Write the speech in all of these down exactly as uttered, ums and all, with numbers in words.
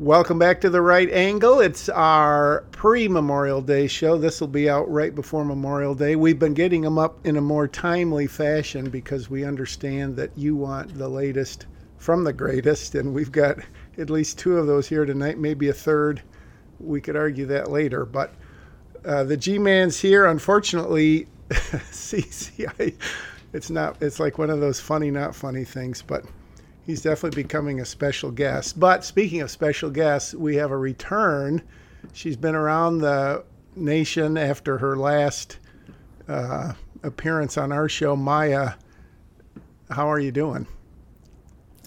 Welcome back to The Right Angle. It's our pre-Memorial Day show. This will be out right before Memorial Day. We've been getting them up in a more timely fashion because we understand that you want the latest from the greatest, and we've got at least two of those here tonight, maybe a third. We could argue that later, but uh, the G-Man's here. Unfortunately, C C I, it's not. It's like one of those funny, not funny things, but he's definitely becoming a special guest. But speaking of special guests, we have a return. She's been around the nation after her last uh, appearance on our show. Maya, how are you doing?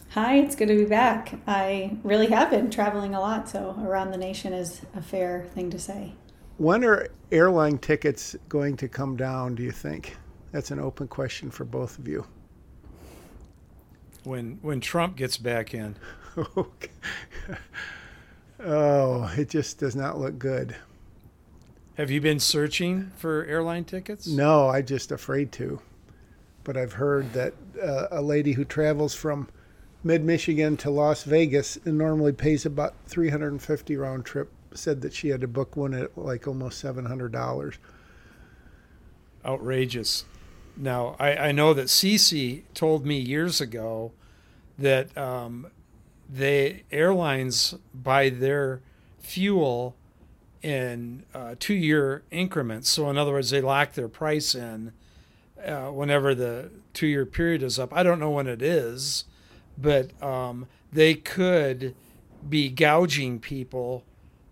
Hi, it's good to be back. I really have been traveling a lot, so around the nation is a fair thing to say. When are airline tickets going to come down, do you think? That's an open question for both of you. When when Trump gets back in. Okay. Oh, it just does not look good. Have you been searching for airline tickets? No, I'm just afraid to. But I've heard that uh, a lady who travels from mid-Michigan to Las Vegas and normally pays about three hundred fifty dollars round trip said that she had to book one at like almost seven hundred dollars. Outrageous. Now, I, I know that Cece told me years ago that um, the airlines buy their fuel in uh, two-year increments. So, in other words, they lock their price in uh, whenever the two-year period is up. I don't know when it is, but um, they could be gouging people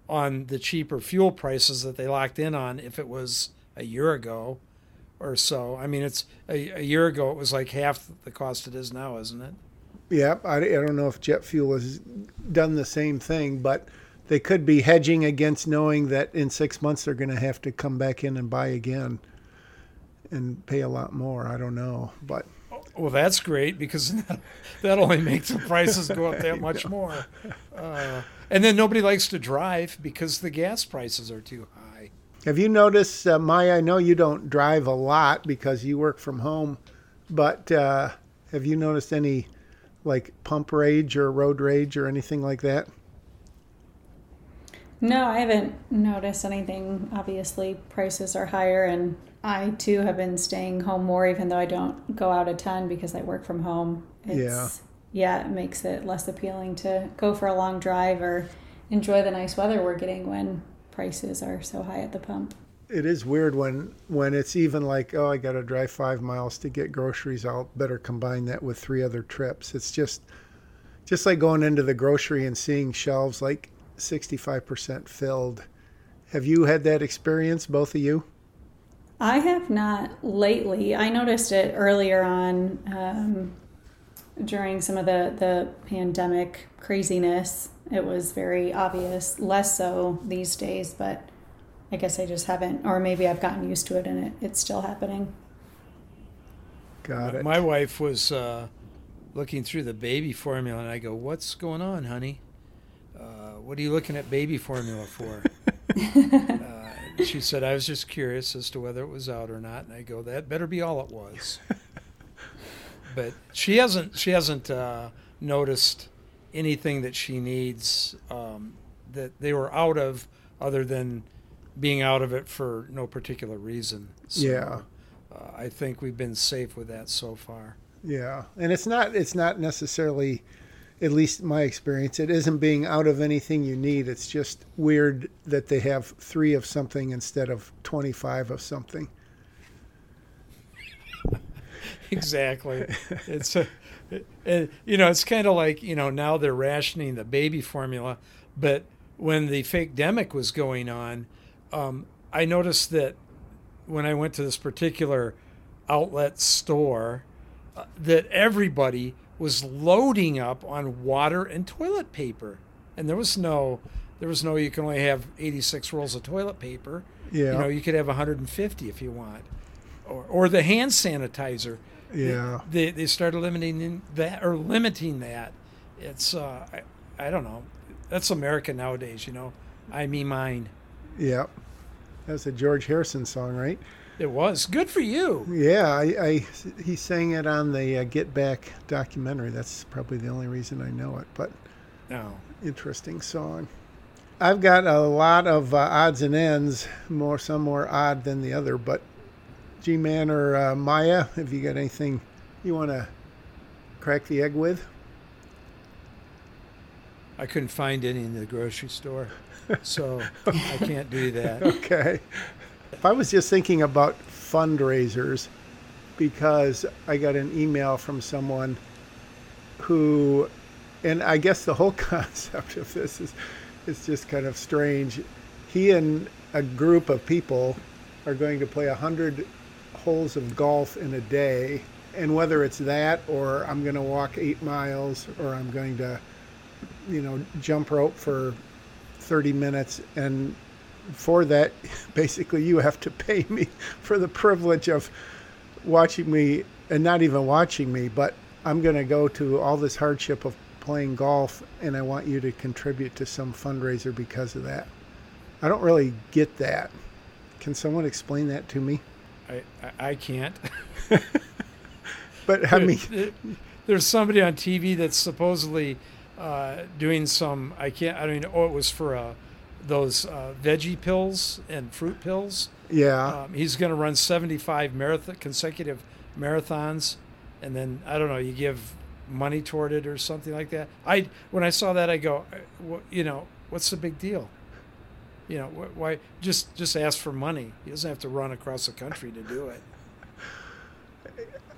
on the cheaper fuel prices that they locked in on if it was a year ago. Or so. I mean, it's a, a year ago, it was like half the cost it is now, isn't it? Yeah, I, I don't know if jet fuel has done the same thing, but they could be hedging against knowing that in six months they're going to have to come back in and buy again and pay a lot more. I don't know, but well, that's great because that, that only makes the prices go up that much more. Uh, and then nobody likes to drive because the gas prices are too high. Have you noticed, uh, Maya, I know you don't drive a lot because you work from home, but uh, have you noticed any like pump rage or road rage or anything like that? No, I haven't noticed anything. Obviously, prices are higher, and I, too, have been staying home more, even though I don't go out a ton because I work from home. It's, yeah. Yeah, it makes it less appealing to go for a long drive or enjoy the nice weather we're getting when prices are so high at the pump. It is weird when when it's even like, oh, I got to drive five miles to get groceries. I'll better combine that with three other trips. It's just just like going into the grocery and seeing shelves like sixty-five percent filled. Have you had that experience, both of you? I have not lately. I noticed it earlier on um, during some of the, the pandemic craziness. It was very obvious, less so these days, but I guess I just haven't, or maybe I've gotten used to it and it, it's still happening. Got it. My wife was uh, looking through the baby formula, and I go, what's going on, honey? Uh, what are you looking at baby formula for? uh, she said, I was just curious as to whether it was out or not. And I go, that better be all it was. But she hasn't, she hasn't uh, noticed anything that she needs um, that they were out of, other than being out of it for no particular reason. So, yeah, uh, I think we've been safe with that so far. Yeah, and it's not it's not necessarily, at least my experience, it isn't being out of anything you need. It's just weird that they have three of something instead of twenty-five of something. Exactly. It's a, it, it, you know, it's kind of like, you know, now they're rationing the baby formula, but when the fake demic was going on, um, I noticed that when I went to this particular outlet store, uh, that everybody was loading up on water and toilet paper, and there was no, there was no, you can only have eighty-six rolls of toilet paper. Yeah. You know, you could have one hundred fifty if you want, or or the hand sanitizer. Yeah, they they start eliminating that or limiting that. It's uh, I, I don't know. That's America nowadays, you know. I me mine. Yeah, that's a George Harrison song, right? It was good for you. Yeah, I, I he sang it on the uh, Get Back documentary. That's probably the only reason I know it. But now. Interesting song. I've got a lot of uh, odds and ends, more some more odd than the other, but G-Man or uh, Maya, have you got anything you want to crack the egg with? I couldn't find any in the grocery store, so I can't do that. Okay. If I was just thinking about fundraisers, because I got an email from someone who, and I guess the whole concept of this is, it's just kind of strange. He and a group of people are going to play one hundred holes of golf in a day, and whether it's that or I'm going to walk eight miles or I'm going to, you know, jump rope for thirty minutes, and for that basically you have to pay me for the privilege of watching me, and not even watching me, but I'm going to go to all this hardship of playing golf, and I want you to contribute to some fundraiser because of that. I don't really get that. Can someone explain that to me? I, I, I can't. But I mean, there, there's somebody on T V that's supposedly Uh, doing some, I can't, I don't know, oh, it was for uh, those uh, veggie pills and fruit pills. Yeah. Um, he's going to run seventy-five marathon, consecutive marathons, and then, I don't know, you give money toward it or something like that. I, when I saw that, I go, you know, what's the big deal? You know, wh- why, just, just ask for money. He doesn't have to run across the country to do it.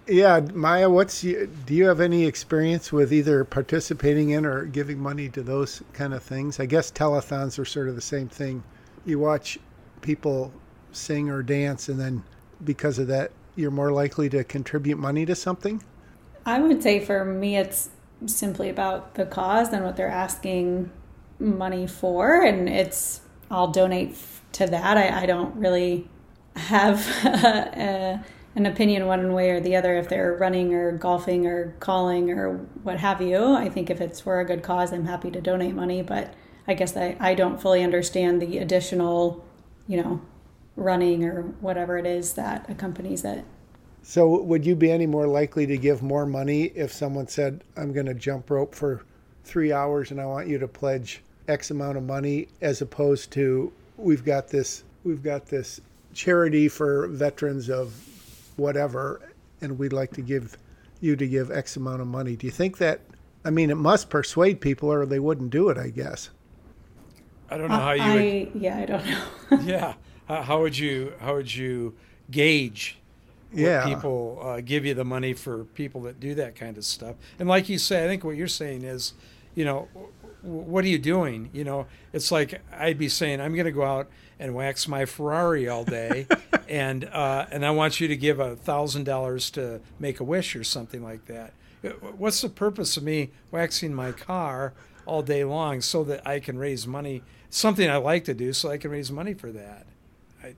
Yeah, Maya, what's you, do you have any experience with either participating in or giving money to those kind of things? I guess telethons are sort of the same thing. You watch people sing or dance, and then because of that, you're more likely to contribute money to something? I would say for me, it's simply about the cause and what they're asking money for, and it's I'll donate to that. I, I don't really have a... a an opinion one way or the other, if they're running or golfing or calling or what have you. I think if it's for a good cause, I'm happy to donate money, but I guess I, I don't fully understand the additional, you know, running or whatever it is that accompanies it. So would you be any more likely to give more money if someone said, I'm going to jump rope for three hours and I want you to pledge X amount of money, as opposed to we've got this, we've got this charity for veterans of whatever, and we'd like to give you to give X amount of money? Do you think that, I mean, it must persuade people or they wouldn't do it, I guess. I don't know uh, how you I, would, yeah, I don't know. Yeah. Uh, how would you, how would you gauge what yeah. people uh, give you the money for, people that do that kind of stuff? And like you say, I think what you're saying is, you know, what are you doing? You know, it's like I'd be saying, I'm going to go out and wax my Ferrari all day, and uh, and I want you to give a thousand dollars to make a wish or something like that. What's the purpose of me waxing my car all day long so that I can raise money? Something I like to do, so I can raise money for that. I,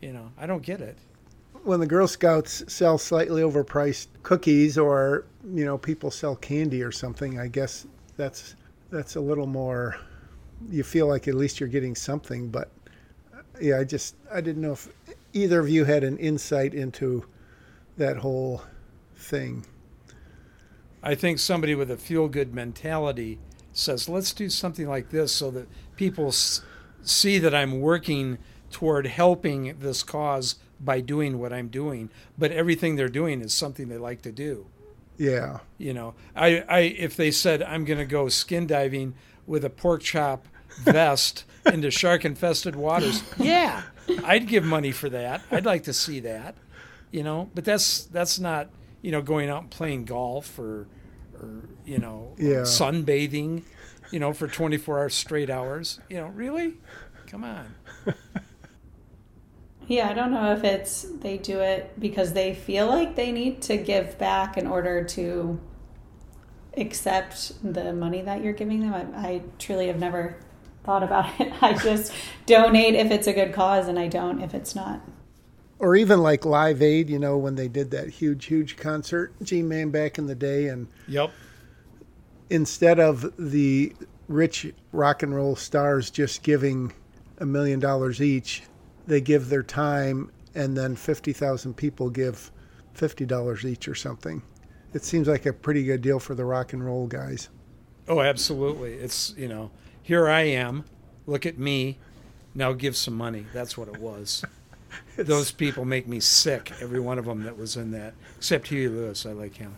you know, I don't get it. When the Girl Scouts sell slightly overpriced cookies, or you know, people sell candy or something, I guess that's. That's a little more, you feel like at least you're getting something. But yeah, I just, I didn't know if either of you had an insight into that whole thing. I think somebody with a feel-good mentality says, let's do something like this so that people s- see that I'm working toward helping this cause by doing what I'm doing. But everything they're doing is something they like to do. Yeah. You know, I, I if they said, I'm going to go skin diving with a pork chop vest into shark-infested waters, yeah, I'd give money for that. I'd like to see that, you know. But that's that's not, you know, going out and playing golf or, or you know, yeah. sunbathing, you know, for twenty-four hours straight hours. You know, really? Come on. Yeah, I don't know if it's they do it because they feel like they need to give back in order to accept the money that you're giving them. I, I truly have never thought about it. I just donate if it's a good cause, and I don't if it's not. Or even like Live Aid, you know, when they did that huge, huge concert, G-Man back in the day. And yep. Instead of the rich rock and roll stars just giving a million dollars each, they give their time, and then fifty thousand people give fifty dollars each or something. It seems like a pretty good deal for the rock and roll guys. Oh, absolutely. It's, you know, here I am. Look at me. Now give some money. That's what it was. Those people make me sick, every one of them that was in that. Except Huey Lewis. I like him.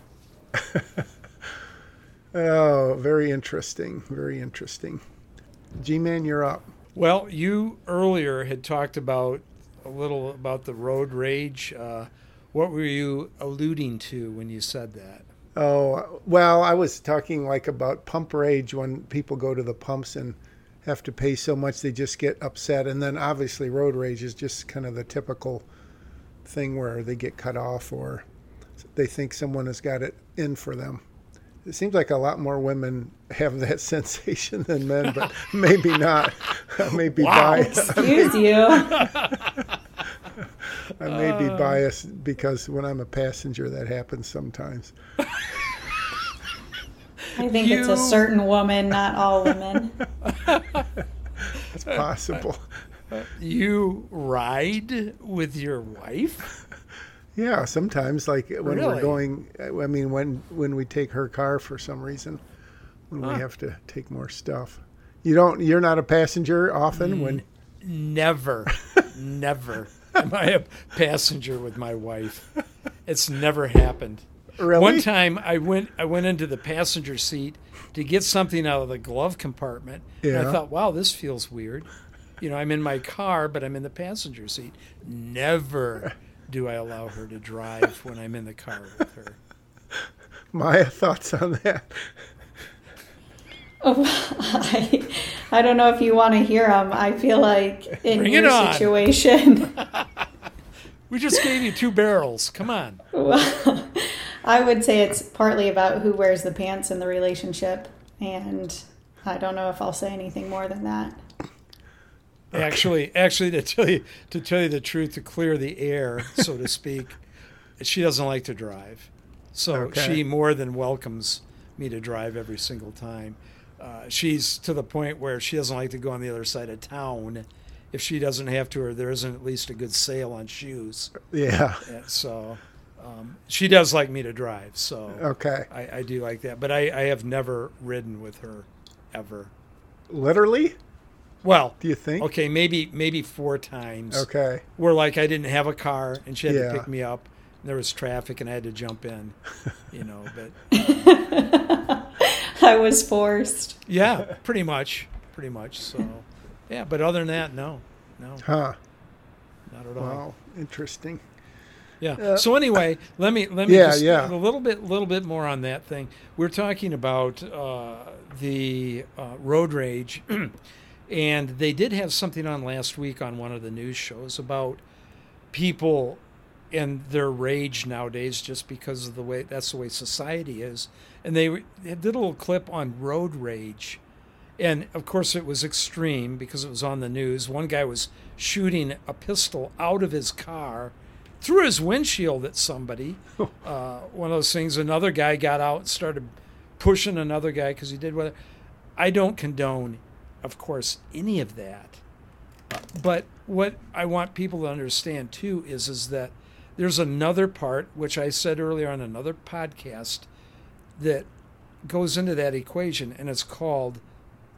Oh, very interesting. Very interesting. G-Man, you're up. Well, you earlier had talked about a little about the road rage. Uh, what were you alluding to when you said that? Oh, well, I was talking like about pump rage when people go to the pumps and have to pay so much they just get upset. And then obviously road rage is just kind of the typical thing where they get cut off or they think someone has got it in for them. It seems like a lot more women have that sensation than men, but maybe not. I may be wow, biased. Excuse I may, you. I may uh, be biased because when I'm a passenger, that happens sometimes. I think you... it's a certain woman, not all women. It's possible. You ride with your wife? Yeah, sometimes, like when really? we're going, I mean, when, when we take her car for some reason, when huh. we have to take more stuff. You don't, you're not a passenger often N- when? Never, never am I a passenger with my wife. It's never happened. Really? One time I went, I went into the passenger seat to get something out of the glove compartment. Yeah. And I thought, wow, this feels weird. You know, I'm in my car, but I'm in the passenger seat. Never do I allow her to drive when I'm in the car with her. Maya, thoughts on that? Oh, I, I don't know if you want to hear them. I feel like in Bring your it situation. We just gave you two barrels. Come on. Well, I would say it's partly about who wears the pants in the relationship. And I don't know if I'll say anything more than that. Okay. Actually, actually, to tell you to tell you the truth, to clear the air, so to speak, she doesn't like to drive, so okay. she more than welcomes me to drive every single time. Uh, she's to the point where she doesn't like to go on the other side of town if she doesn't have to, or there isn't at least a good sale on shoes. Yeah. And so um, she does like me to drive, so okay, I, I do like that. But I, I have never ridden with her, ever. Literally. Well, do you think? Okay, maybe maybe four times. Okay. Where like I didn't have a car and she had yeah. to pick me up. And there was traffic and I had to jump in, you know, but uh, I was forced. Yeah, pretty much. Pretty much. So, yeah, but other than that, no. No. Huh. Not at all. Wow, interesting. Yeah. Uh, so anyway, let me let me yeah, just yeah. a little bit little bit more on that thing. We're talking about uh, the uh, road rage. And they did have something on last week on one of the news shows about people and their rage nowadays, just because of the way that's the way society is. And they, they did a little clip on road rage. And of course it was extreme because it was on the news. One guy was shooting a pistol out of his car, threw his windshield at somebody. uh, one of those things. Another guy got out and started pushing another guy because he did what I don't condone. Of course, any of that. But what I want people to understand, too, is, is that there's another part, which I said earlier on another podcast, that goes into that equation, and it's called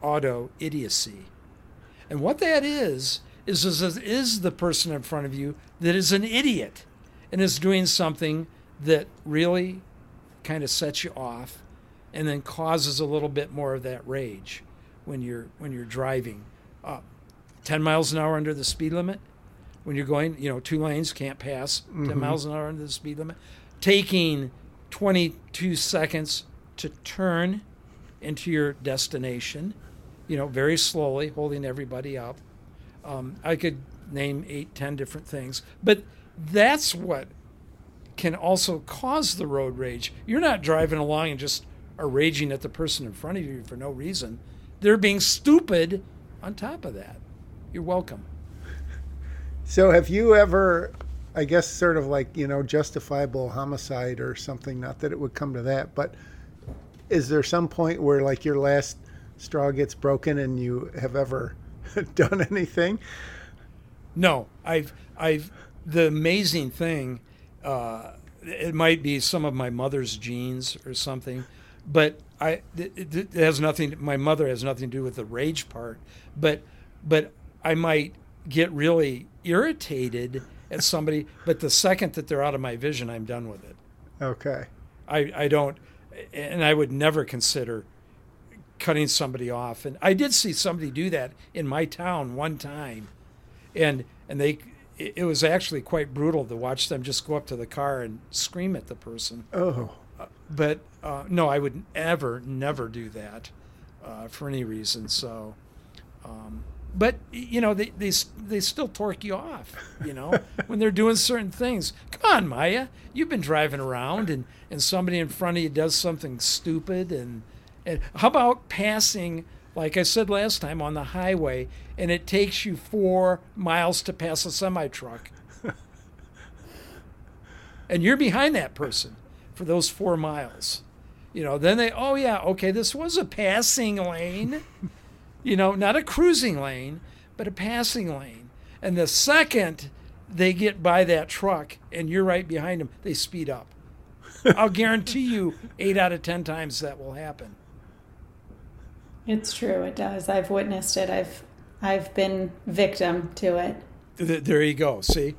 auto-idiocy. And what that is, is, is, is the person in front of you that is an idiot and is doing something that really kind of sets you off and then causes a little bit more of that rage. When you're when you're driving uh, ten miles an hour under the speed limit, when you're going, you know, two lanes, can't pass, ten mm-hmm. miles an hour under the speed limit, taking twenty-two seconds to turn into your destination, you know, very slowly, holding everybody up. Um, I could name eight, ten different things, but that's what can also cause the road rage. You're not driving along and just are raging at the person in front of you for no reason. They're being stupid on top of that. You're welcome. So have you ever, I guess, sort of like, you know, justifiable homicide or something, not that it would come to that, but is there some point where like your last straw gets broken and you have ever done anything? No, I've, I've, the amazing thing, uh, it might be some of my mother's genes or something, but I it, it has nothing. My mother has nothing to do with the rage part, but but I might get really irritated at somebody. But the second that they're out of my vision, I'm done with it. Okay. I, I don't, and I would never consider cutting somebody off. And I did see somebody do that in my town one time, and and they it was actually quite brutal to watch them just go up to the car and scream at the person. Oh. But uh, no, I would ever, never do that uh, for any reason. So, um, but you know, they they they still torque you off, you know, when they're doing certain things. Come on, Maya, you've been driving around, and, and somebody in front of you does something stupid, and and how about passing? Like I said last time, on the highway, and it takes you four miles to pass a semi truck, and you're behind that person for those four miles. You know, then they, oh yeah, okay, this was a passing lane, you know, not a cruising lane, but a passing lane. And the second they get by that truck and you're right behind them, they speed up. I'll guarantee you eight out of ten times that will happen. It's true, it does. I've witnessed it. I've I've been victim to it. There you go, see?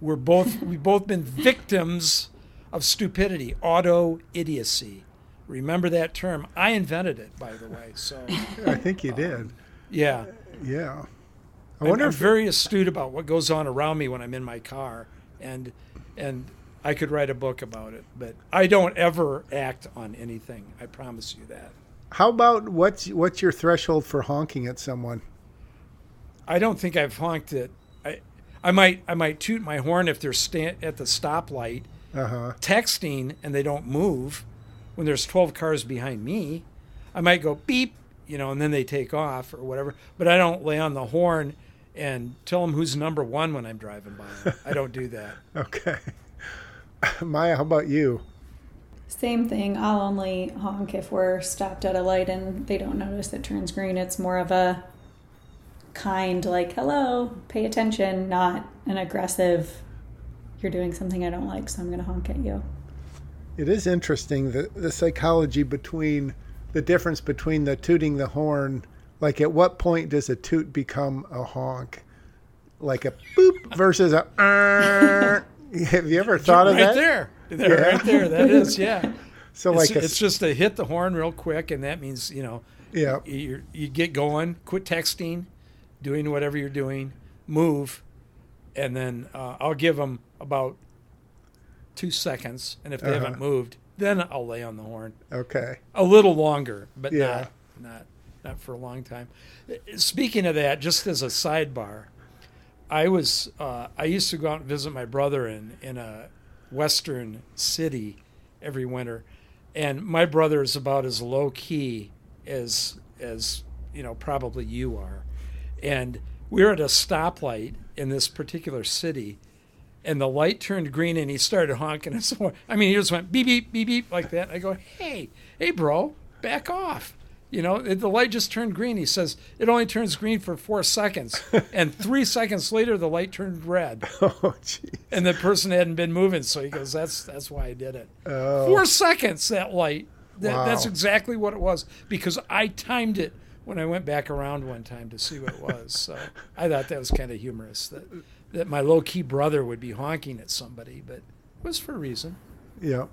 We're both, we've both been victims of stupidity, auto idiocy. Remember that term. I invented it, by the way. So I think you um, did. Yeah. Yeah. I wonder I'm, if I'm very astute about what goes on around me when I'm in my car, and and I could write a book about it, but I don't ever act on anything. I promise you that. How about what's what's your threshold for honking at someone? I don't think I've honked it. I I might I might toot my horn if they're sta- at the stoplight. Uh-huh. Texting and they don't move when there's twelve cars behind me, I might go beep, you know, and then they take off or whatever. But I don't lay on the horn and tell them who's number one when I'm driving by. I don't do that. Okay. Maya, how about you? Same thing. I'll only honk if we're stopped at a light and they don't notice it turns green. It's more of a kind, like, hello, pay attention, not an aggressive, you're doing something I don't like, so I'm going to honk at you. It is interesting, the, the psychology between, the difference between the tooting the horn, like at what point does a toot become a honk? Like a boop versus a err. Have you ever thought of right that? Right there. there yeah. Right there, that is, yeah. So it's, like a, it's just to hit the horn real quick, and that means, you know, yeah. you you get going, quit texting, doing whatever you're doing, move, and then uh, I'll give them about two seconds, and if they uh-huh. haven't moved, then I'll lay on the horn. Okay. A little longer, but yeah. not, not not for a long time. Speaking of that, just as a sidebar, I was uh, I used to go out and visit my brother in, in a western city every winter, and my brother is about as low key as as you know probably you are, and we were at a stoplight in this particular city. And the light turned green, and he started honking his horn. I mean, he just went beep, beep, beep, beep, like that. I go, hey, hey, bro, back off. You know, the light just turned green. He says, it only turns green for four seconds. And three seconds later, the light turned red. Oh, geez. And the person hadn't been moving, so he goes, that's that's why I did it. Oh. Four seconds, that light. That, wow. That's exactly what it was, because I timed it when I went back around one time to see what it was. So I thought that was kind of humorous, that that my low-key brother would be honking at somebody, but it was for a reason. Yeah.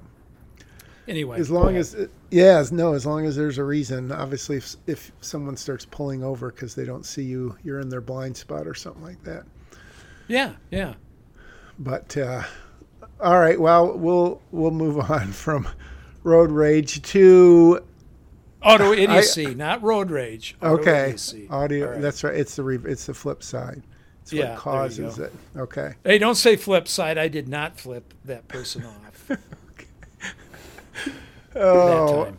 Anyway. As long as, yeah, no, as long as there's a reason. Obviously, if, if someone starts pulling over because they don't see you, you're in their blind spot or something like that. Yeah, yeah. But, uh, all right, well, we'll we'll move on from road rage to... Auto idiocy, I, not road rage. Auto okay. Idiocy. Audio, right. That's right. It's the re, it's the flip side. It's yeah, what causes it. Okay. Hey, don't say flip side. I did not flip that person off. Okay. Oh,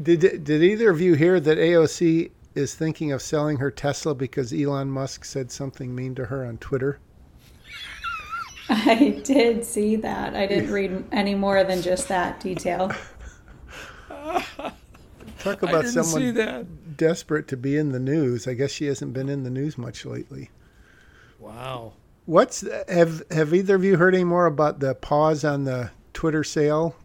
did did either of you hear that A O C is thinking of selling her Tesla because Elon Musk said something mean to her on Twitter? I did see that. I didn't read any more than just that detail. Talk about someone desperate to be in the news. I guess she hasn't been in the news much lately. Wow. What's have have either of you heard any more about the pause on the Twitter sale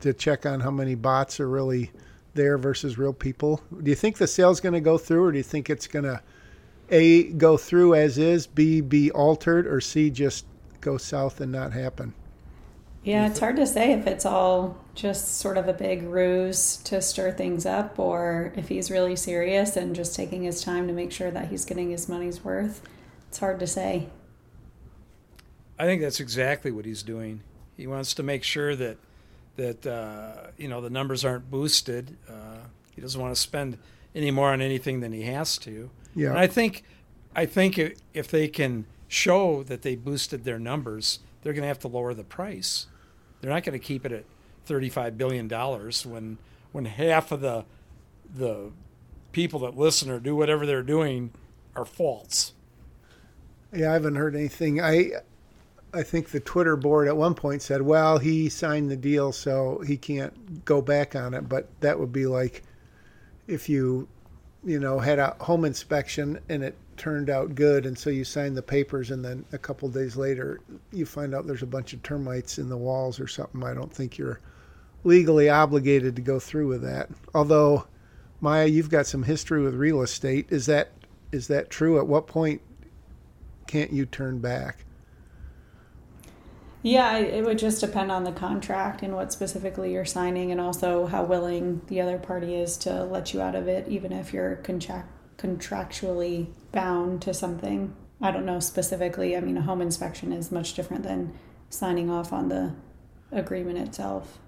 to check on how many bots are really there versus real people? Do you think the sale's going to go through, or do you think it's going to, A, go through as is, B, be altered, or C, just go south and not happen? Yeah, it's hard to say if it's all just sort of a big ruse to stir things up, or if he's really serious and just taking his time to make sure that he's getting his money's worth. It's hard to say. I think that's exactly what he's doing. He wants to make sure that that uh, you know, the numbers aren't boosted. Uh, he doesn't want to spend any more on anything than he has to. Yeah. And I think I think if they can show that they boosted their numbers, they're going to have to lower the price. They're not going to keep it at thirty-five billion dollars when when half of the the people that listen or do whatever they're doing are false. Yeah, I haven't heard anything. I I think the Twitter board at one point said, well, he signed the deal, so he can't go back on it. But that would be like if you, you know, had a home inspection and it turned out good, and so you sign the papers, and then a couple days later you find out there's a bunch of termites in the walls or something. I don't think you're legally obligated to go through with that. Although, Maya, you've got some history with real estate. Is that is that true? At what point can't you turn back? Yeah, it would just depend on the contract and what specifically you're signing, and also how willing the other party is to let you out of it, even if you're contract contractually bound to something. I don't know specifically. I mean, a home inspection is much different than signing off on the agreement itself.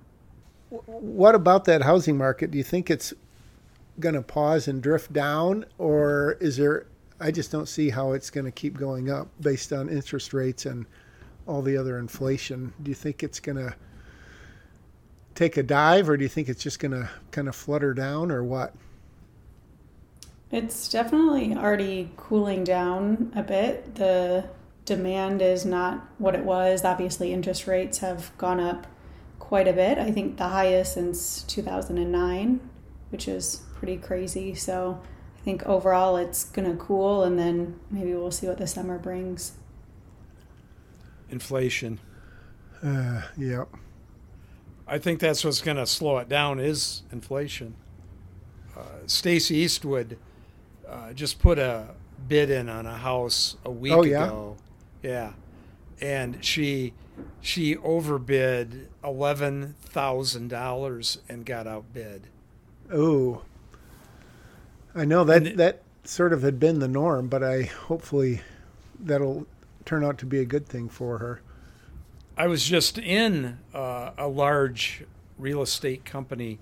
What about that housing market? Do you think it's going to pause and drift down, or is there, I just don't see how it's going to keep going up based on interest rates and all the other inflation. Do you think it's going to take a dive, or do you think it's just going to kind of flutter down, or what? It's definitely already cooling down a bit. The demand is not what it was. Obviously, interest rates have gone up quite a bit. I think the highest since two thousand nine, which is pretty crazy. So I think overall it's going to cool, and then maybe we'll see what the summer brings. Inflation. Uh, yeah. I think that's what's going to slow it down is inflation. Uh, Stacey Eastwood Uh, just put a bid in on a house a week oh, yeah? ago. Yeah. And she she overbid eleven thousand dollars and got outbid. Oh. I know that it, that sort of had been the norm, but I hopefully that'll turn out to be a good thing for her. I was just in uh, a large real estate company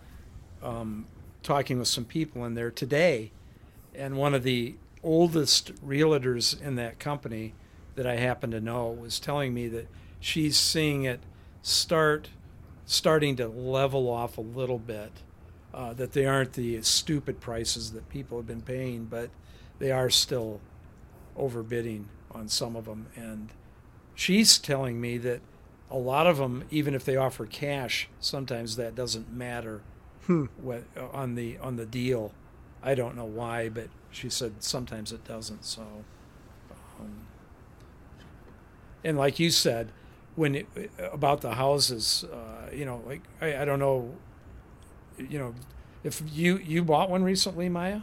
um, talking with some people in there today. And one of the oldest realtors in that company that I happen to know was telling me that she's seeing it start, starting to level off a little bit, uh, that they aren't the stupid prices that people have been paying, but they are still overbidding on some of them. And she's telling me that a lot of them, even if they offer cash, sometimes that doesn't matter hmm. what, on the on the deal. I don't know why, but she said sometimes it doesn't. So, um, and like you said, when it, about the houses, uh, you know, like I, I don't know, you know, if you you bought one recently, Maya?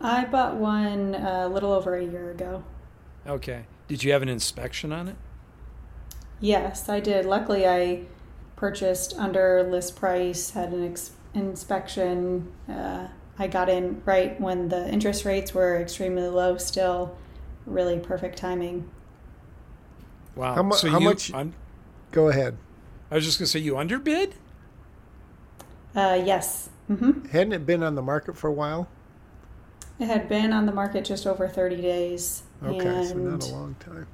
I bought one a little over a year ago. Okay. Did you have an inspection on it? Yes, I did. Luckily, I purchased under list price, had an ex- inspection. Uh, I got in right when the interest rates were extremely low still. Really perfect timing. Wow. How, mu- so how you, much? I'm, go ahead. I was just going to say, you underbid? Uh, yes. Mm-hmm. Hadn't it been on the market for a while? It had been on the market just over thirty days. Okay, and so not a long time.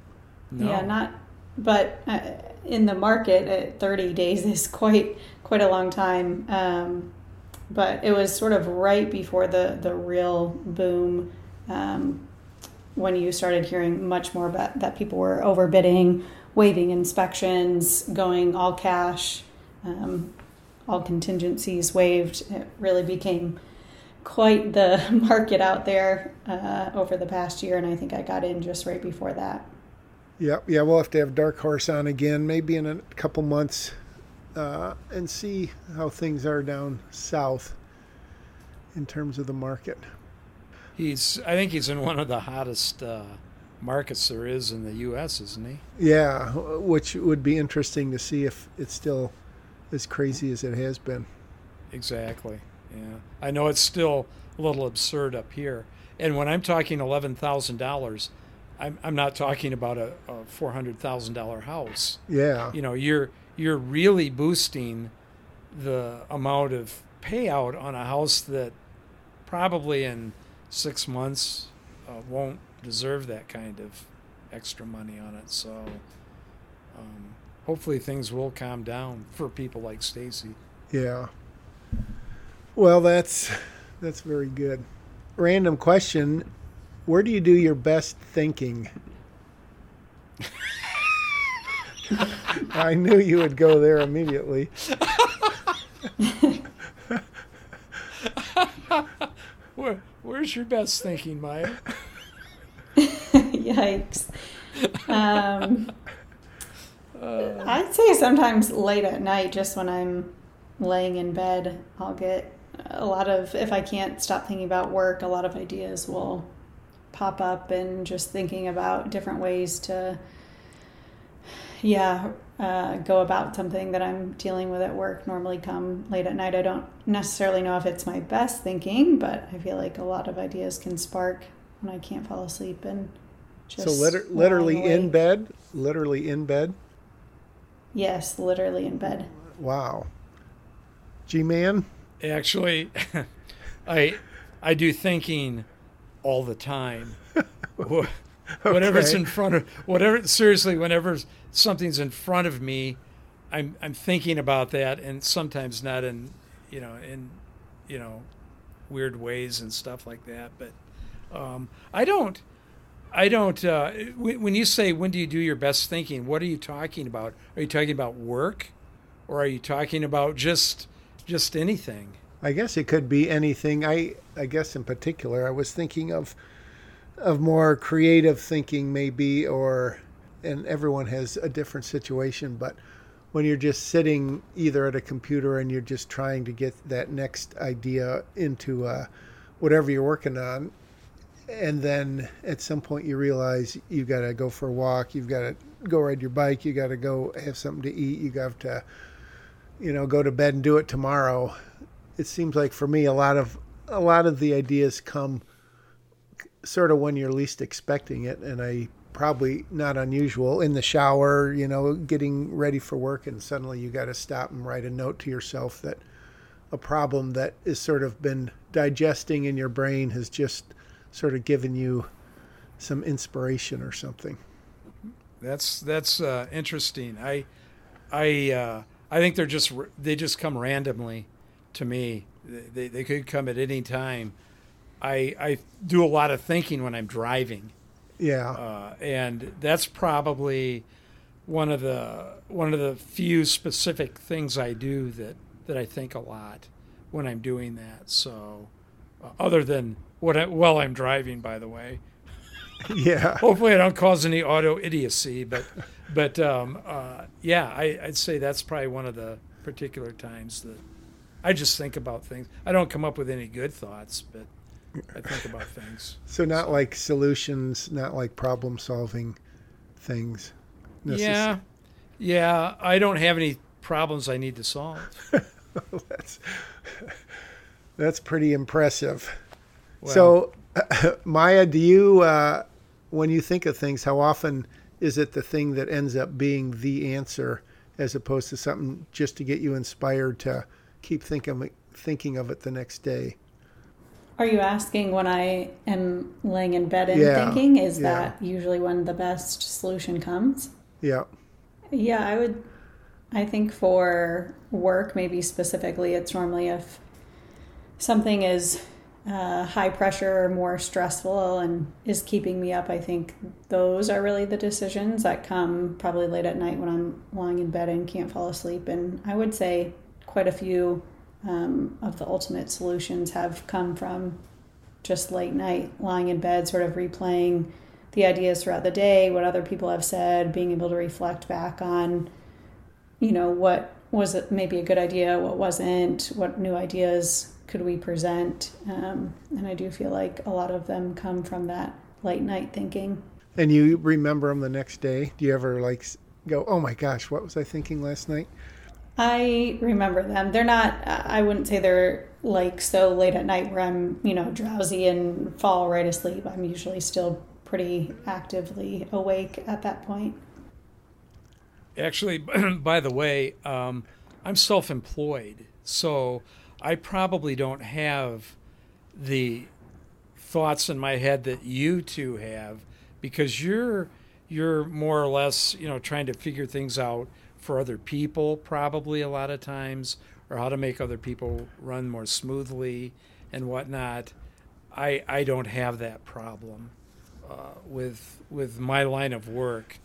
No. Yeah, not, but uh, in the market, uh, thirty days is quite quite a long time. Um But it was sort of right before the, the real boom um, when you started hearing much more about that people were overbidding, waiving inspections, going all cash, um, all contingencies waived. It really became quite the market out there uh, over the past year, and I think I got in just right before that. Yeah, yeah, we'll have to have Dark Horse on again, maybe in a couple months. uh, and see how things are down south in terms of the market. He's, I think he's in one of the hottest uh, markets there is in the U S, isn't he? Yeah, which would be interesting to see if it's still as crazy as it has been. Exactly, yeah. I know it's still a little absurd up here. And when I'm talking eleven thousand dollars, I'm, I'm not talking about a, a four hundred thousand dollars house. Yeah. You know, you're you're really boosting the amount of payout on a house that probably in six months uh, won't deserve that kind of extra money on it. So um, hopefully things will calm down for people like Stacy. Yeah. Well, that's that's very good. Random question. Where do you do your best thinking? I knew you would go there immediately. Where, where's your best thinking, Maya? Yikes. Um, uh, I'd say sometimes late at night, just when I'm laying in bed, I'll get a lot of, if I can't stop thinking about work, a lot of ideas will pop up, and just thinking about different ways to, yeah, uh, go about something that I'm dealing with at work normally come late at night. I don't necessarily know if it's my best thinking, but I feel like a lot of ideas can spark when I can't fall asleep and just. So liter- literally in bed? Literally in bed? Yes, literally in bed. Wow. G-Man? Actually, I I do thinking all the time. Okay. Whatever's in front of whatever seriously, whenever something's in front of me, I'm I'm thinking about that, and sometimes not in you know in you know weird ways and stuff like that. But um, I don't I don't uh, when you say when do you do your best thinking? What are you talking about? Are you talking about work, or are you talking about just just anything? I guess it could be anything. I I guess in particular, I was thinking of of more creative thinking maybe, or, and everyone has a different situation, but when you're just sitting either at a computer and you're just trying to get that next idea into uh, whatever you're working on, and then at some point you realize you've got to go for a walk, you've got to go ride your bike, you got to go have something to eat, you got to, you know, go to bed and do it tomorrow. It seems like for me, a lot of a lot of the ideas come sort of when you're least expecting it, and I probably not unusual in the shower, you know, getting ready for work, and suddenly you got to stop and write a note to yourself that a problem that is sort of been digesting in your brain has just sort of given you some inspiration or something. That's that's uh, interesting. I I uh, I think they're just they just come randomly to me. They they could come at any time. I, I do a lot of thinking when I'm driving. Yeah. Uh, and that's probably one of the one of the few specific things I do that, that I think a lot when I'm doing that. So uh, other than what I, while I'm driving, by the way. Yeah. Hopefully I don't cause any auto idiocy, but but um, uh, yeah, I, I'd say that's probably one of the particular times that I just think about things. I don't come up with any good thoughts, but I think about things. So not so. Like solutions, not like problem solving things. Necess- yeah. Yeah. I don't have any problems I need to solve. that's, that's pretty impressive. Well, so uh, Maya, do you, uh, when you think of things, how often is it the thing that ends up being the answer as opposed to something just to get you inspired to keep thinking, thinking of it the next day? Are you asking when I am laying in bed and yeah, thinking? Is yeah. that usually when the best solution comes? Yeah. Yeah, I would, I think for work, maybe specifically, it's normally if something is uh, high pressure or more stressful and is keeping me up. I think those are really the decisions that come probably late at night when I'm lying in bed and can't fall asleep. And I would say quite a few Um, of the ultimate solutions have come from just late night, lying in bed, sort of replaying the ideas throughout the day, what other people have said, being able to reflect back on, you know, what was it maybe a good idea, what wasn't, what new ideas could we present? Um, and I do feel like a lot of them come from that late night thinking. And you remember them the next day? Do you ever like go, oh my gosh, what was I thinking last night? I remember them. They're not, I wouldn't say they're like so late at night where I'm, you know, drowsy and fall right asleep. I'm usually still pretty actively awake at that point. Actually, by the way, um, I'm self-employed, so I probably don't have the thoughts in my head that you two have, because you're you're more or less, you know, trying to figure things out for other people probably a lot of times, or how to make other people run more smoothly and whatnot. I I don't have that problem uh, with with my line of work.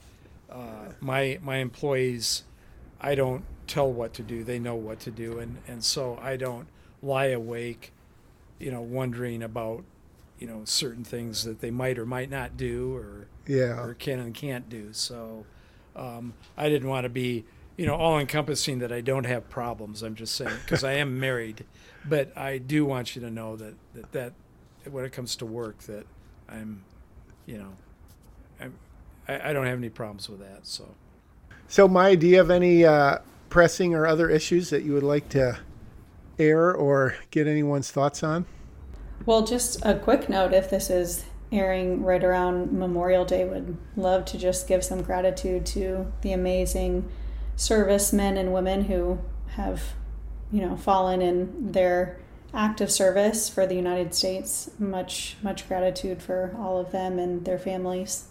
Uh, my my employees, I don't tell what to do. They know what to do, and, and so I don't lie awake, you know, wondering about, you know, certain things that they might or might not do, or yeah, or can and can't do. So um, I didn't want to be, you know, all encompassing that I don't have problems. I'm just saying, because I am married, but I do want you to know that, that that when it comes to work, that I'm, you know, I'm. I don't have any problems with that. So, so Maya, do you have any uh, pressing or other issues that you would like to air or get anyone's thoughts on? Well, just a quick note, if this is airing right around Memorial Day, would love to just give some gratitude to the amazing servicemen and women who have, you know, fallen in their active service for the United States. Much, much gratitude for all of them and their families.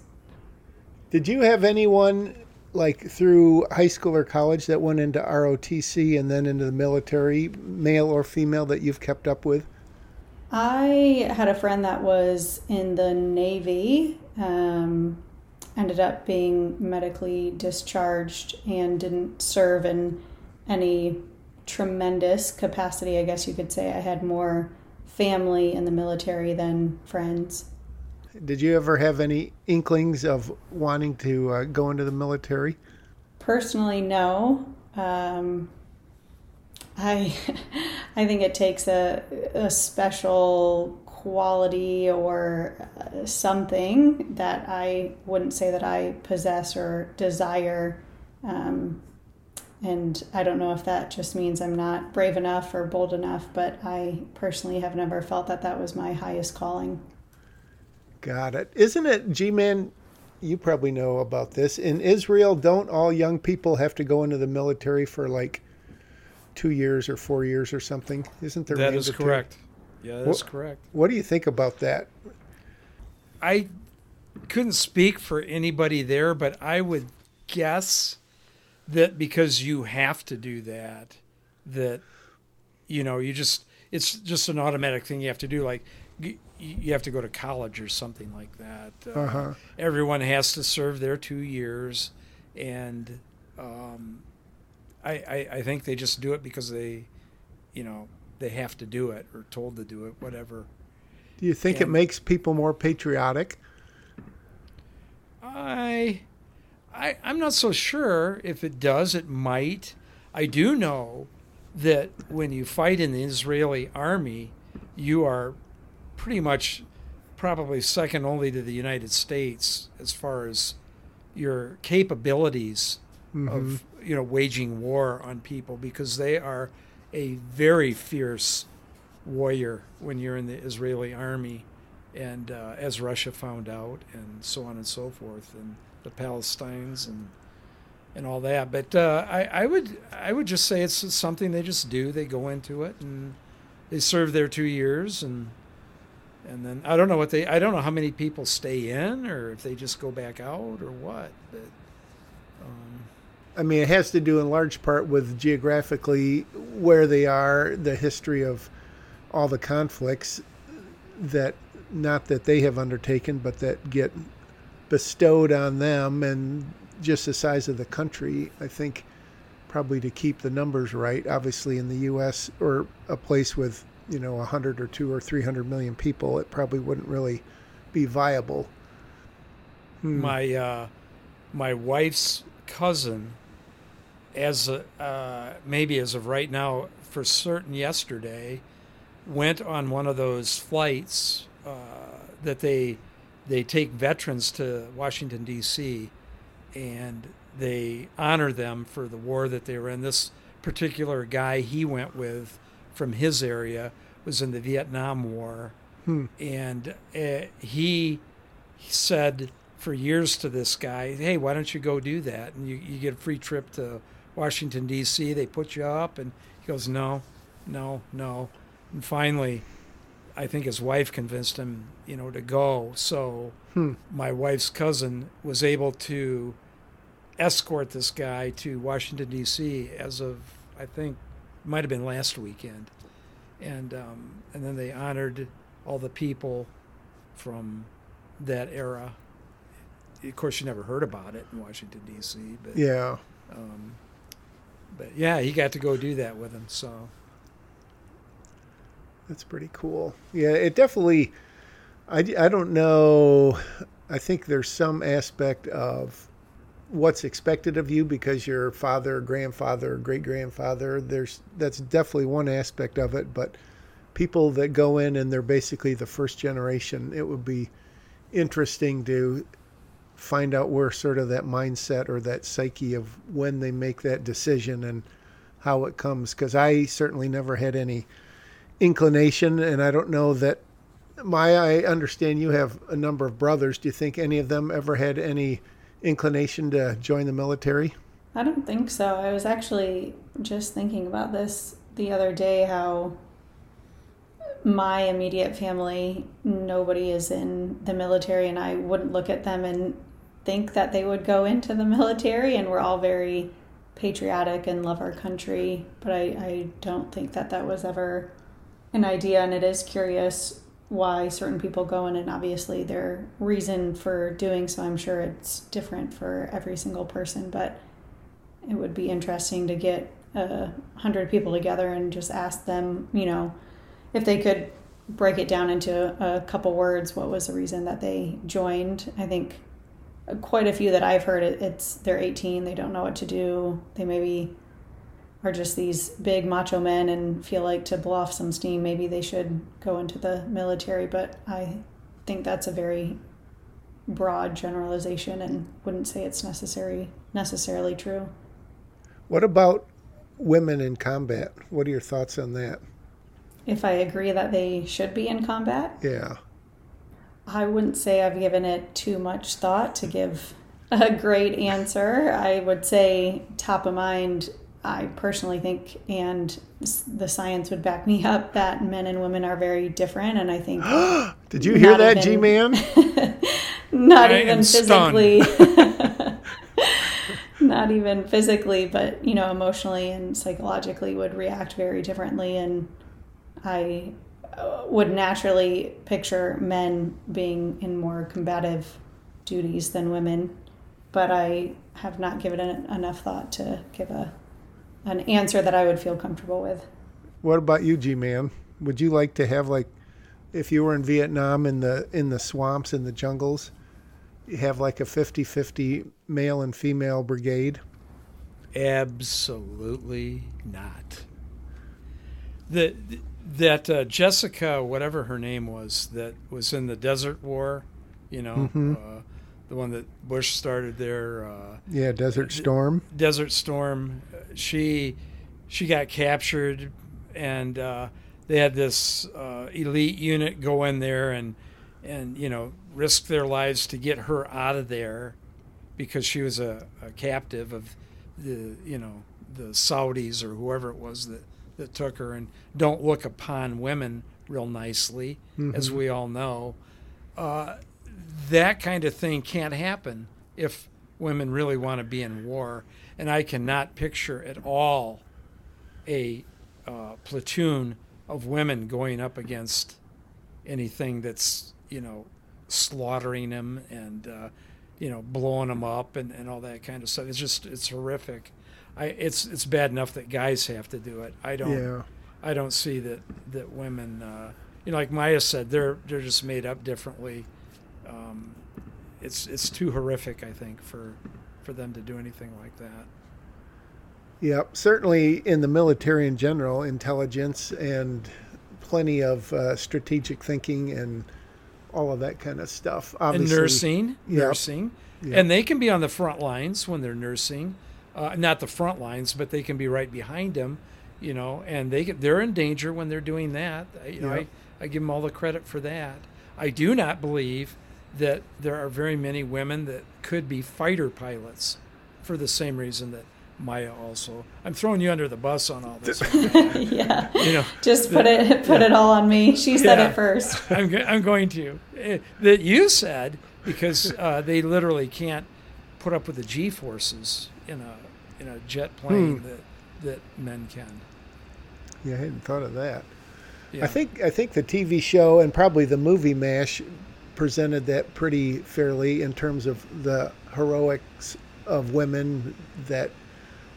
Did you have anyone, like, through high school or college that went into R O T C and then into the military, male or female, that you've kept up with? I had a friend that was in the Navy, um, ended up being medically discharged and didn't serve in any tremendous capacity, I guess you could say. I had more family in the military than friends. Did you ever have any inklings of wanting to uh, go into the military? Personally, no. Um, I I think it takes a, a special quality or something that I wouldn't say that I possess or desire. Um, and I don't know if that just means I'm not brave enough or bold enough, but I personally have never felt that that was my highest calling. Got it. Isn't it, G-Man, you probably know about this. In Israel, don't all young people have to go into the military for like two years or four years or something? Isn't there? That is correct. Yeah, that's correct. What do you think about that? I couldn't speak for anybody there, but I would guess that because you have to do that, that, you know, you just, it's just an automatic thing you have to do. Like, you have to go to college or something like that. Uh-huh. Uh, everyone has to serve their two years, and um, I, I, I think they just do it because they, you know, they have to do it or told to do it, whatever. Do you think and it makes people more patriotic? I, I, I'm not so sure if it does. It might. I do know that when you fight in the Israeli army, you are pretty much probably second only to the United States as far as your capabilities mm-hmm. of, you know, waging war on people, because they are a very fierce warrior when you're in the Israeli army, and uh, as Russia found out, and so on and so forth, and the Palestinians and and all that. But uh, I, I would I would just say it's something they just do. They go into it and they serve their two years and. And then I don't know what they, I don't know how many people stay in or if they just go back out or what. But, um. I mean, it has to do in large part with geographically where they are, the history of all the conflicts that, not that they have undertaken, but that get bestowed on them, and just the size of the country, I think, probably to keep the numbers right. Obviously in the U S or a place with, you know, one hundred or two or three hundred million people, it probably wouldn't really be viable. Hmm. My uh, my wife's cousin as uh, maybe as of right now, for certain yesterday, went on one of those flights uh, that they they take veterans to Washington, D C, and they honor them for the war that they were in. This particular guy he went with from his area was in the Vietnam War. Hmm. And uh, he said for years to this guy, hey, why don't you go do that? And you, you get a free trip to Washington, D C. They put you up. And he goes, no, no, no. And finally, I think his wife convinced him, you know, to go. So hmm. my wife's cousin was able to escort this guy to Washington, D C as of, I think, might have been last weekend. And um, and then they honored all the people from that era. Of course, you never heard about it in Washington, D C. But, yeah. Um, but, yeah, he got to go do that with him. So that's pretty cool. Yeah, it definitely, I, I don't know. I think there's some aspect of what's expected of you because your father, grandfather, great-grandfather, there's that's definitely one aspect of it. But people that go in and they're basically the first generation, it would be interesting to find out where sort of that mindset or that psyche of when they make that decision and how it comes. Because I certainly never had any inclination, and I don't know that, Maya, I understand you have a number of brothers. Do you think any of them ever had any inclination to join the military? I don't think so. I was actually just thinking about this the other day, how my immediate family, nobody is in the military, and I wouldn't look at them and think that they would go into the military, and we're all very patriotic and love our country, but I, I don't think that that was ever an idea, and it is curious why certain people go in, and obviously their reason for doing so, I'm sure it's different for every single person, but it would be interesting to get a hundred people together and just ask them, you know, if they could break it down into a couple words, what was the reason that they joined? I think quite a few that I've heard, it's they're eighteen, they don't know what to do. They maybe are just these big macho men and feel like to blow off some steam, maybe they should go into the military. But I think that's a very broad generalization and wouldn't say it's necessary, necessarily true. What about women in combat? What are your thoughts on that? If I agree that they should be in combat? Yeah. I wouldn't say I've given it too much thought to give a great answer. I would say top of mind, I personally think, and the science would back me up, that men and women are very different. And I think... Did you hear that, G-Man? Not I even physically. Not even physically, but, you know, emotionally and psychologically would react very differently. And I would naturally picture men being in more combative duties than women, but I have not given it enough thought to give a an answer that I would feel comfortable with. What about you, G-Man? Would you like to have, like, if you were in Vietnam in the in the swamps, in the jungles, you have like a fifty-fifty male and female brigade? Absolutely not. The... the That uh, Jessica, whatever her name was, that was in the Desert War, you know, mm-hmm. uh, the one that Bush started there. Uh, yeah, Desert Storm. D- Desert Storm. She she got captured, and uh, they had this uh, elite unit go in there and, and, you know, risk their lives to get her out of there because she was a, a captive of the, you know, the Saudis or whoever it was that, that took her, and don't look upon women real nicely, mm-hmm. as we all know. Uh, that kind of thing can't happen if women really want to be in war. And I cannot picture at all a uh, platoon of women going up against anything that's, you know, slaughtering them and, uh, you know, blowing them up and, and all that kind of stuff. It's just, it's horrific. I, it's it's bad enough that guys have to do it. I don't yeah. I don't see that that women, uh, you know, like Maya said, they're they're just made up differently. Um, it's it's too horrific, I think, for for them to do anything like that. Yeah, certainly in the military in general, intelligence and plenty of uh, strategic thinking and all of that kind of stuff. Obviously, and nursing, yep. nursing. Yep. And they can be on the front lines when they're nursing. Uh, not the front lines, but they can be right behind them, you know, and they get, they're in danger when they're doing that. You know, yep. I, I give them all the credit for that. I do not believe that there are very many women that could be fighter pilots for the same reason that Maya also. I'm throwing you under the bus on all this. yeah. You know, Just put that, it put yeah. it all on me. She said yeah. it first. I'm I'm going to. It, that you said, because uh, they literally can't put up with the G-forces in a in a jet plane hmm. that that men can. Yeah, I hadn't thought of that. Yeah. I think I think the T V show and probably the movie MASH presented that pretty fairly in terms of the heroics of women that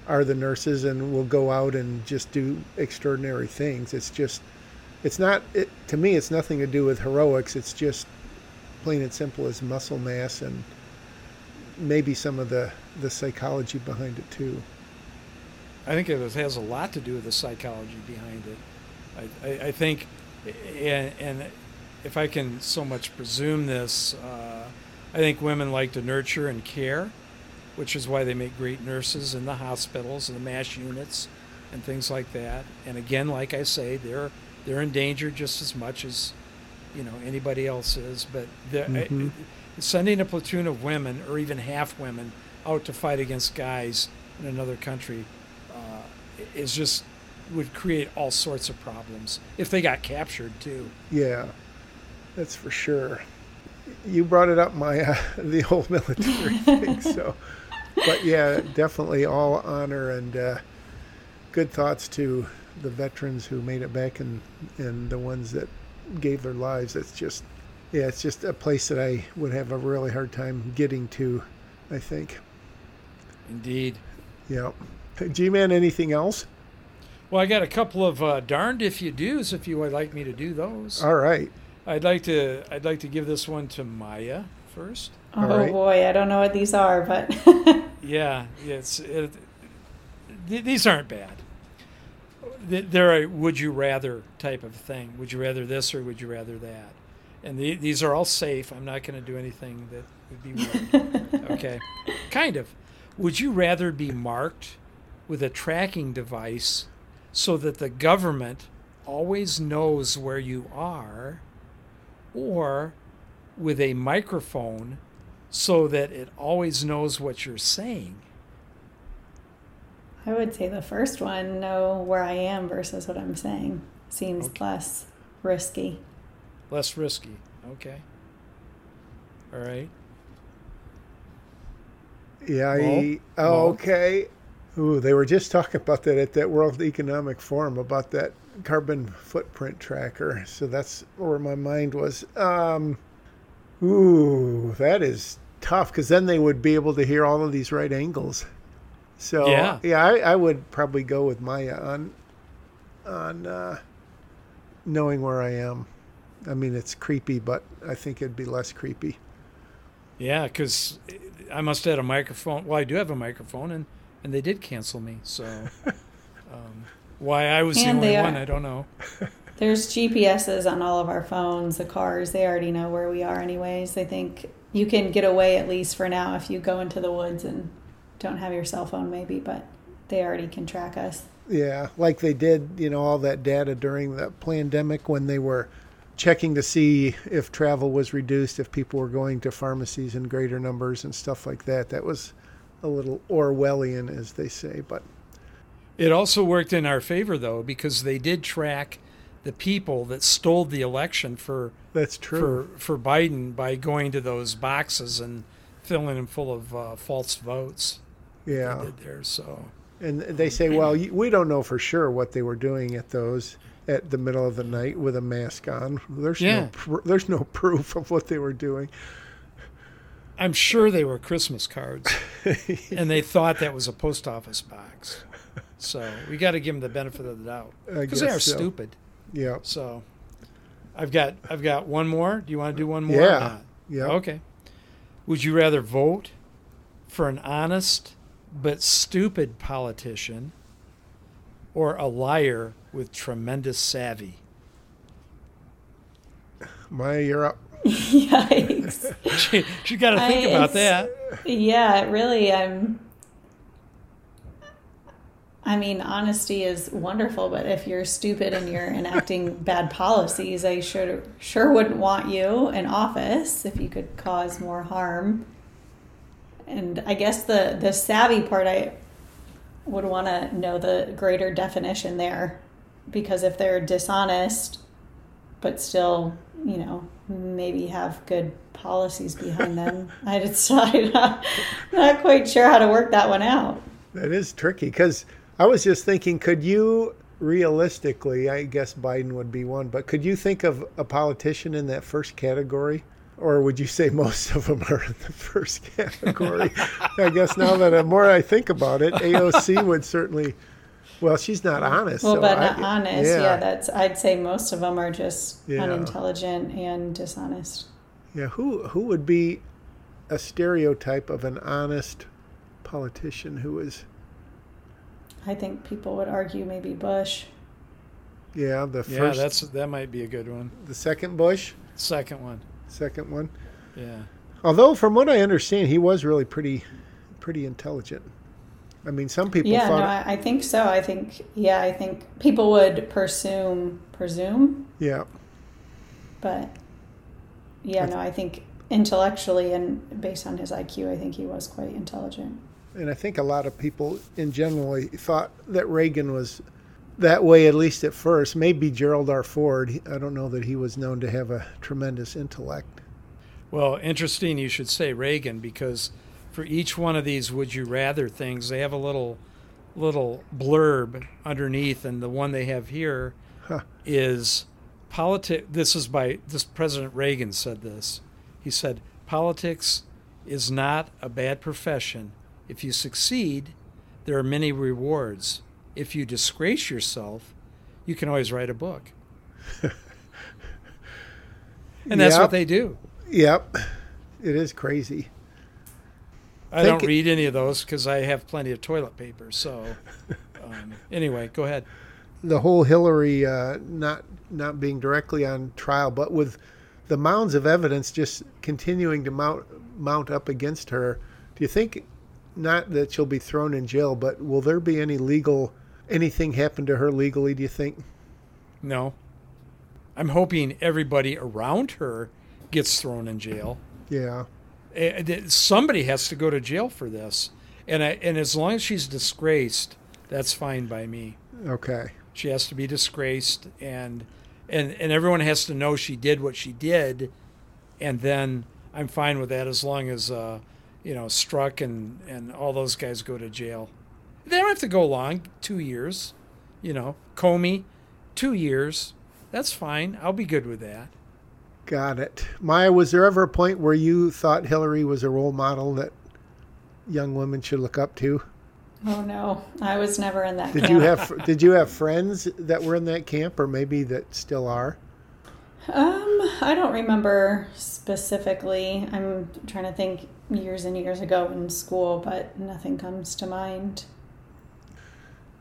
are the nurses and will go out and just do extraordinary things. It's just, it's not, it, to me, it's nothing to do with heroics. It's just plain and simple as muscle mass and maybe some of the, the psychology behind it too. I think it has a lot to do with the psychology behind it. I, I, I think, and, and if I can so much presume this, uh, I think women like to nurture and care, which is why they make great nurses in the hospitals and the MASH units and things like that. And again, like I say, they're they're in danger just as much as, you know, anybody else is. But mm-hmm. I, sending a platoon of women or even half women out to fight against guys in another country uh, is just would create all sorts of problems if they got captured too. Yeah, that's for sure. You brought it up, Maya, the whole military thing. So. But yeah, definitely all honor and uh, good thoughts to the veterans who made it back and, and the ones that gave their lives. It's just, yeah, it's just a place that I would have a really hard time getting to, I think. Indeed. Yeah. G-Man, anything else? Well, I got a couple of uh, darned if you do's if you would like me to do those. All right. I'd like to I'd like to give this one to Maya first. Oh right. Boy, I don't know what these are, but yeah, it's it, these aren't bad. They're a would you rather type of thing. Would you rather this or would you rather that? And the, these are all safe. I'm not going to do anything that would be weird. Okay, kind of. Would you rather be marked with a tracking device so that the government always knows where you are, or with a microphone so that it always knows what you're saying? I would say the first one, know where I am versus what I'm saying. Seems okay. less risky. Less risky. Okay. All right. Yeah. I, oh, okay. Ooh, they were just talking about that at that World Economic Forum, about that carbon footprint tracker. So that's where my mind was. Um, ooh, that is tough, because then they would be able to hear all of these right angles. So yeah, yeah I, I would probably go with Maya on on uh, knowing where I am. I mean, it's creepy, but I think it'd be less creepy. Yeah, because I must have had a microphone. Well, I do have a microphone, and, and they did cancel me. So um, why I was and the only one, I don't know. There's G P S's on all of our phones, the cars. They already know where we are anyways. They think you can get away, at least for now, if you go into the woods and don't have your cell phone maybe, but they already can track us. Yeah, like they did, you know, all that data during the pandemic when they were checking to see if travel was reduced, if people were going to pharmacies in greater numbers and stuff like that. That was a little Orwellian, as they say. But it also worked in our favor, though, because they did track the people that stole the election for that's true for, for Biden by going to those boxes and filling them full of uh, false votes. Yeah, they did there. So and they say, well, we don't know for sure what they were doing at those at the middle of the night with a mask on. There's yeah. no pr- there's no proof of what they were doing. I'm sure they were Christmas cards, and they thought that was a post office box. So we got to give them the benefit of the doubt because they are so stupid. Yeah. So I've got I've got one more. Do you want to do one more? Yeah. Yeah. Okay. Would you rather vote for an honest but stupid politician or a liar with tremendous savvy? Maya, you're up. Yikes. she, she got to think I, about that. Yeah, really. I'm, I mean, honesty is wonderful, but if you're stupid and you're enacting bad policies, I sure, sure wouldn't want you in office if you could cause more harm. And I guess the, the savvy part, I would want to know the greater definition there, because if they're dishonest but still, you know, maybe have good policies behind them, I decided I'm not quite sure how to work that one out. That is tricky, because I was just thinking, could you realistically, I guess Biden would be one, but could you think of a politician in that first category? Or would you say most of them are in the first category? I guess now that the more I think about it, A O C would certainly, well, she's not honest. Well, so but not I, honest, yeah. yeah. That's I'd say most of them are just yeah. unintelligent and dishonest. Yeah, who who would be a stereotype of an honest politician who is? I think people would argue maybe Bush. Yeah, the first. Yeah, that's that might be a good one. The second Bush? Second one. Second one, yeah. Although, from what I understand, he was really pretty, pretty intelligent. I mean, some people. Yeah, thought... no, I, I think so. I think, yeah, I think people would presume, presume. Yeah. But, yeah, I th- no, I think intellectually and based on his I Q, I think he was quite intelligent. And I think a lot of people in general thought that Reagan was that way, at least at first. Maybe Gerald R. Ford. I don't know that he was known to have a tremendous intellect. Well, interesting you should say Reagan, because for each one of these would you rather things, they have a little little blurb underneath, and the one they have here huh. is politics. This is by this President Reagan said this. He said, "Politics is not a bad profession. If you succeed, there are many rewards. If you disgrace yourself, you can always write a book." And that's yep. what they do. Yep. It is crazy. I Think don't read it, any of those because I have plenty of toilet paper. So um, anyway, go ahead. The whole Hillary uh, not not being directly on trial, but with the mounds of evidence just continuing to mount mount up against her, do you think, not that she'll be thrown in jail, but will there be any legal... anything happened to her legally, do you think? No. I'm hoping everybody around her gets thrown in jail. Yeah. Somebody has to go to jail for this. And I, and as long as she's disgraced, that's fine by me. Okay. She has to be disgraced, and and and everyone has to know she did what she did, and then I'm fine with that as long as uh, you know, Strzok and, and all those guys go to jail. They don't have to go long, two years, you know. Comey, two years. That's fine. I'll be good with that. Got it. Maya, was there ever a point where you thought Hillary was a role model that young women should look up to? Oh, no. I was never in that did camp. You have, did you have friends that were in that camp, or maybe that still are? Um, I don't remember specifically. I'm trying to think years and years ago in school, but nothing comes to mind.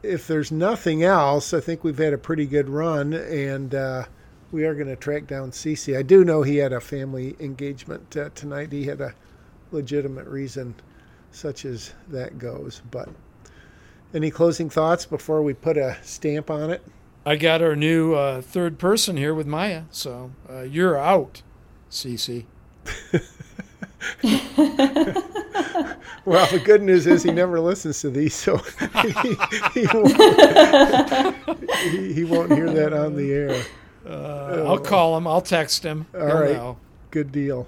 If there's nothing else, I think we've had a pretty good run, and uh, we are going to track down Cece. I do know he had a family engagement uh, tonight. He had a legitimate reason, such as that goes. But any closing thoughts before we put a stamp on it? I got our new uh, third person here with Maya, so uh, you're out, Cece. Well, the good news is he never listens to these, so he, he, won't, he, he won't hear that on the air. Uh, uh, I'll call him. I'll text him. All He'll right. Know. Good deal.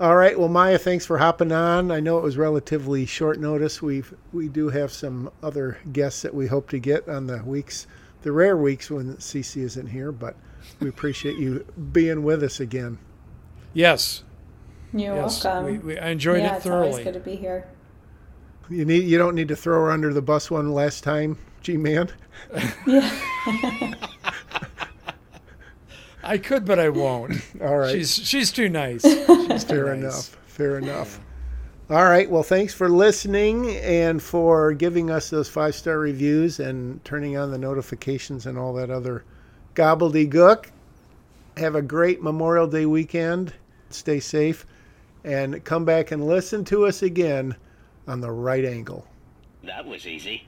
All right. Well, Maya, thanks for hopping on. I know it was relatively short notice. We've, we do have some other guests that we hope to get on the weeks, the rare weeks when Cece isn't here, but we appreciate you being with us again. Yes. You're yes. welcome. We, we, I enjoyed yeah, it thoroughly. It's always good to be here. You need you don't need to throw her under the bus one last time, G-Man. Yeah. I could, but I won't. All right. She's she's too nice. She's too Fair nice. enough. Fair enough. All right. Well, thanks for listening and for giving us those five-star reviews and turning on the notifications and all that other gobbledygook. Have a great Memorial Day weekend. Stay safe and come back and listen to us again on The Right Angle. That was easy.